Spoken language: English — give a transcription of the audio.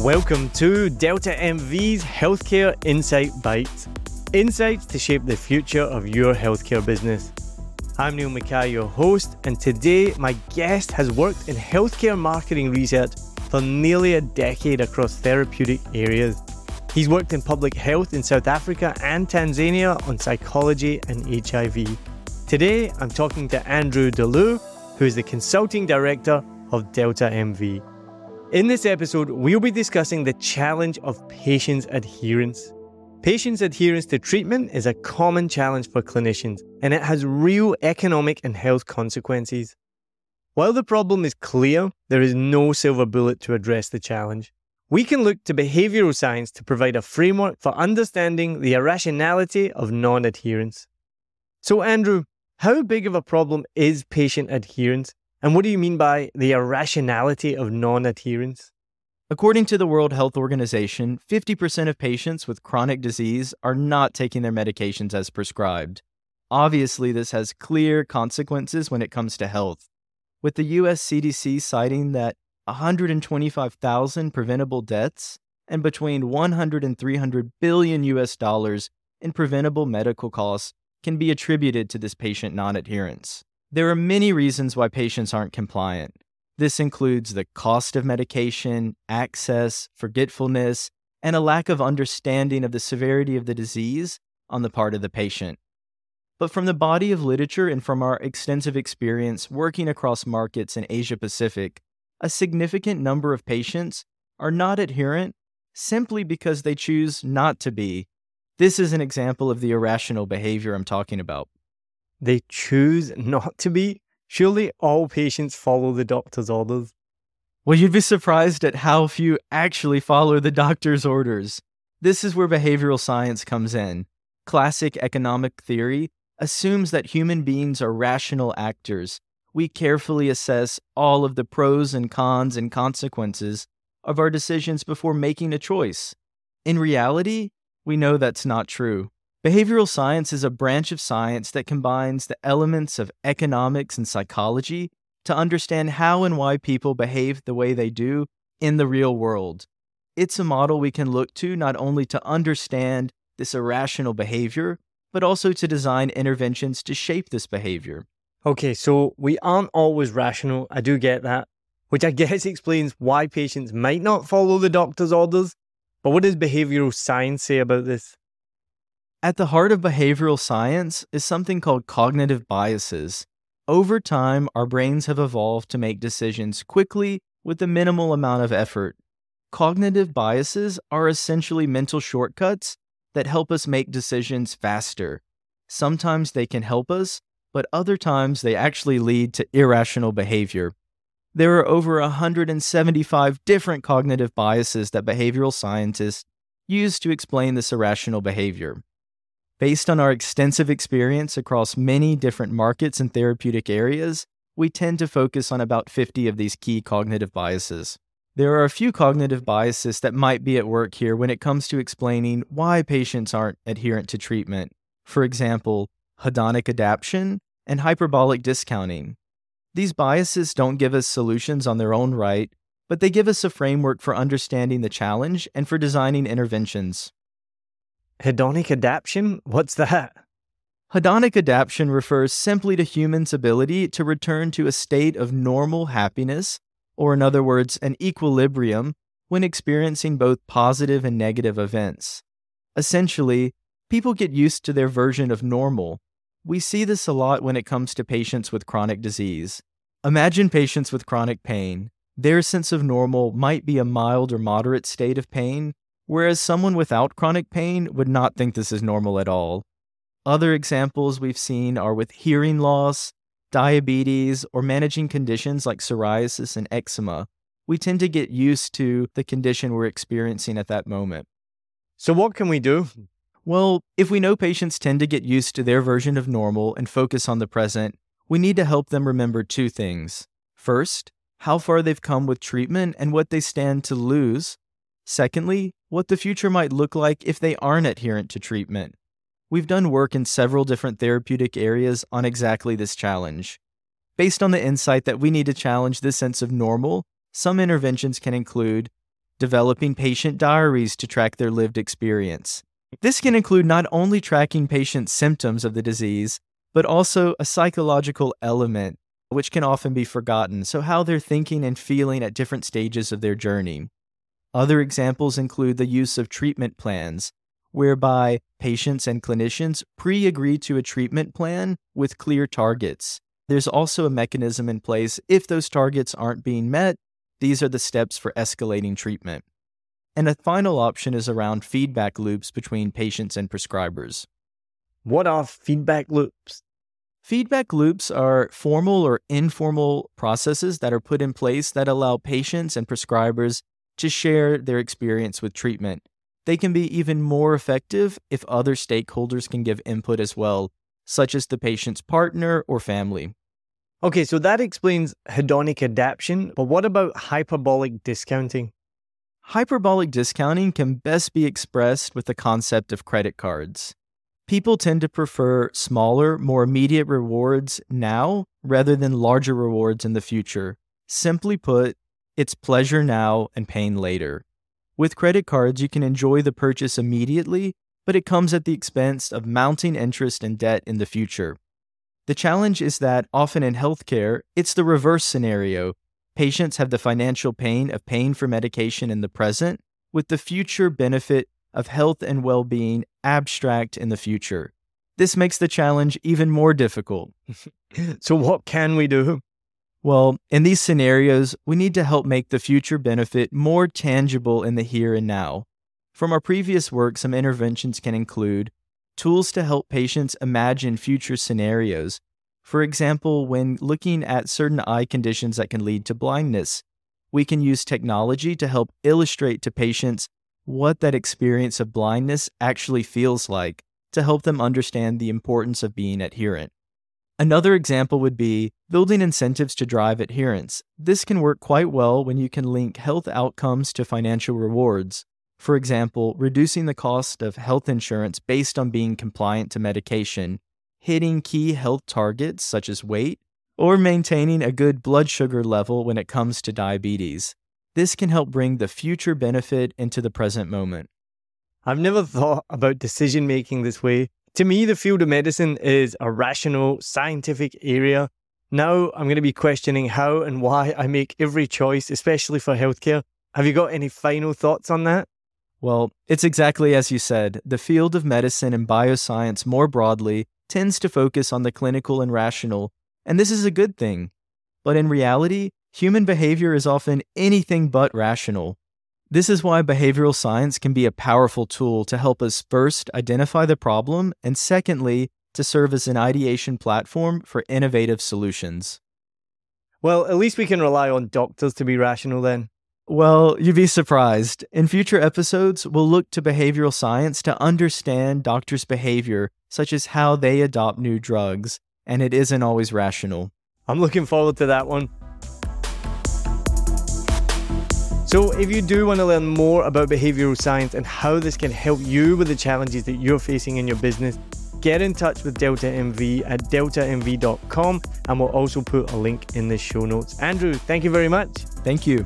Welcome to Delta MV's Healthcare Insight Bites. Insights to shape the future of your healthcare business. I'm Neil McKay, your host, and today my guest has worked in healthcare marketing research for nearly a decade across therapeutic areas. He's worked in public health in South Africa and Tanzania on psychology and HIV. Today, I'm talking to Andrew Deleu, who is the Consulting Director of Delta MV. In this episode, we'll be discussing the challenge of patients' adherence. Patients' adherence to treatment is a common challenge for clinicians, and it has real economic and health consequences. While the problem is clear, there is no silver bullet to address the challenge. We can look to behavioral science to provide a framework for understanding the irrationality of non-adherence. So, Andrew, how big of a problem is patient adherence? And what do you mean by the irrationality of non-adherence? According to the World Health Organization, 50% of patients with chronic disease are not taking their medications as prescribed. Obviously, this has clear consequences when it comes to health, with the U.S. CDC citing that 125,000 preventable deaths and between $100 and $300 billion U.S. dollars in preventable medical costs can be attributed to this patient non-adherence. There are many reasons why patients aren't compliant. This includes the cost of medication, access, forgetfulness, and a lack of understanding of the severity of the disease on the part of the patient. But from the body of literature and from our extensive experience working across markets in Asia Pacific, a significant number of patients are not adherent simply because they choose not to be. This is an example of the irrational behavior I'm talking about. They choose not to be? Surely all patients follow the doctor's orders. Well, you'd be surprised at how few actually follow the doctor's orders. This is where behavioral science comes in. Classic economic theory assumes that human beings are rational actors. We carefully assess all of the pros and cons and consequences of our decisions before making a choice. In reality, we know that's not true. Behavioral science is a branch of science that combines the elements of economics and psychology to understand how and why people behave the way they do in the real world. It's a model we can look to not only to understand this irrational behavior, but also to design interventions to shape this behavior. Okay, so we aren't always rational, I do get that, which I guess explains why patients might not follow the doctor's orders. But what does behavioral science say about this? At the heart of behavioral science is something called cognitive biases. Over time, our brains have evolved to make decisions quickly with a minimal amount of effort. Cognitive biases are essentially mental shortcuts that help us make decisions faster. Sometimes they can help us, but other times they actually lead to irrational behavior. There are over 175 different cognitive biases that behavioral scientists use to explain this irrational behavior. Based on our extensive experience across many different markets and therapeutic areas, we tend to focus on about 50 of these key cognitive biases. There are a few cognitive biases that might be at work here when it comes to explaining why patients aren't adherent to treatment. For example, hedonic adaptation and hyperbolic discounting. These biases don't give us solutions on their own right, but they give us a framework for understanding the challenge and for designing interventions. Hedonic adaptation? What's that? Hedonic adaptation refers simply to humans' ability to return to a state of normal happiness, or in other words, an equilibrium, when experiencing both positive and negative events. Essentially, people get used to their version of normal. We see this a lot when it comes to patients with chronic disease. Imagine patients with chronic pain. Their sense of normal might be a mild or moderate state of pain, whereas someone without chronic pain would not think this is normal at all. Other examples we've seen are with hearing loss, diabetes, or managing conditions like psoriasis and eczema. We tend to get used to the condition we're experiencing at that moment. So what can we do? Well, if we know patients tend to get used to their version of normal and focus on the present, we need to help them remember two things. First, how far they've come with treatment and what they stand to lose. Secondly, what the future might look like if they aren't adherent to treatment. We've done work in several different therapeutic areas on exactly this challenge. Based on the insight that we need to challenge this sense of normal, some interventions can include developing patient diaries to track their lived experience. This can include not only tracking patient symptoms of the disease, but also a psychological element, which can often be forgotten, so how they're thinking and feeling at different stages of their journey. Other examples include the use of treatment plans, whereby patients and clinicians pre-agree to a treatment plan with clear targets. There's also a mechanism in place if those targets aren't being met. These are the steps for escalating treatment. And a final option is around feedback loops between patients and prescribers. What are feedback loops? Feedback loops are formal or informal processes that are put in place that allow patients and prescribers to share their experience with treatment. They can be even more effective if other stakeholders can give input as well, such as the patient's partner or family. Okay, so that explains hedonic adaptation, but what about hyperbolic discounting? Hyperbolic discounting can best be expressed with the concept of credit cards. People tend to prefer smaller, more immediate rewards now rather than larger rewards in the future. Simply put, it's pleasure now and pain later. With credit cards, you can enjoy the purchase immediately, but it comes at the expense of mounting interest and debt in the future. The challenge is that often in healthcare, it's the reverse scenario. Patients have the financial pain of paying for medication in the present, with the future benefit of health and well-being abstract in the future. This makes the challenge even more difficult. So what can we do? Well, in these scenarios, we need to help make the future benefit more tangible in the here and now. From our previous work, some interventions can include tools to help patients imagine future scenarios. For example, when looking at certain eye conditions that can lead to blindness, we can use technology to help illustrate to patients what that experience of blindness actually feels like to help them understand the importance of being adherent. Another example would be building incentives to drive adherence. This can work quite well when you can link health outcomes to financial rewards. For example, reducing the cost of health insurance based on being compliant to medication, hitting key health targets such as weight, or maintaining a good blood sugar level when it comes to diabetes. This can help bring the future benefit into the present moment. I've never thought about decision making this way. To me, the field of medicine is a rational, scientific area. Now I'm going to be questioning how and why I make every choice, especially for healthcare. Have you got any final thoughts on that? Well, it's exactly as you said. The field of medicine and bioscience more broadly tends to focus on the clinical and rational, and this is a good thing. But in reality, human behavior is often anything but rational. This is why behavioral science can be a powerful tool to help us first identify the problem and secondly, to serve as an ideation platform for innovative solutions. Well, at least we can rely on doctors to be rational then. Well, you'd be surprised. In future episodes, we'll look to behavioral science to understand doctors' behavior, such as how they adopt new drugs, and it isn't always rational. I'm looking forward to that one. So if you do want to learn more about behavioral science and how this can help you with the challenges that you're facing in your business, get in touch with Delta MV at DeltaMV.com, and we'll also put a link in the show notes. Andrew, thank you very much. Thank you.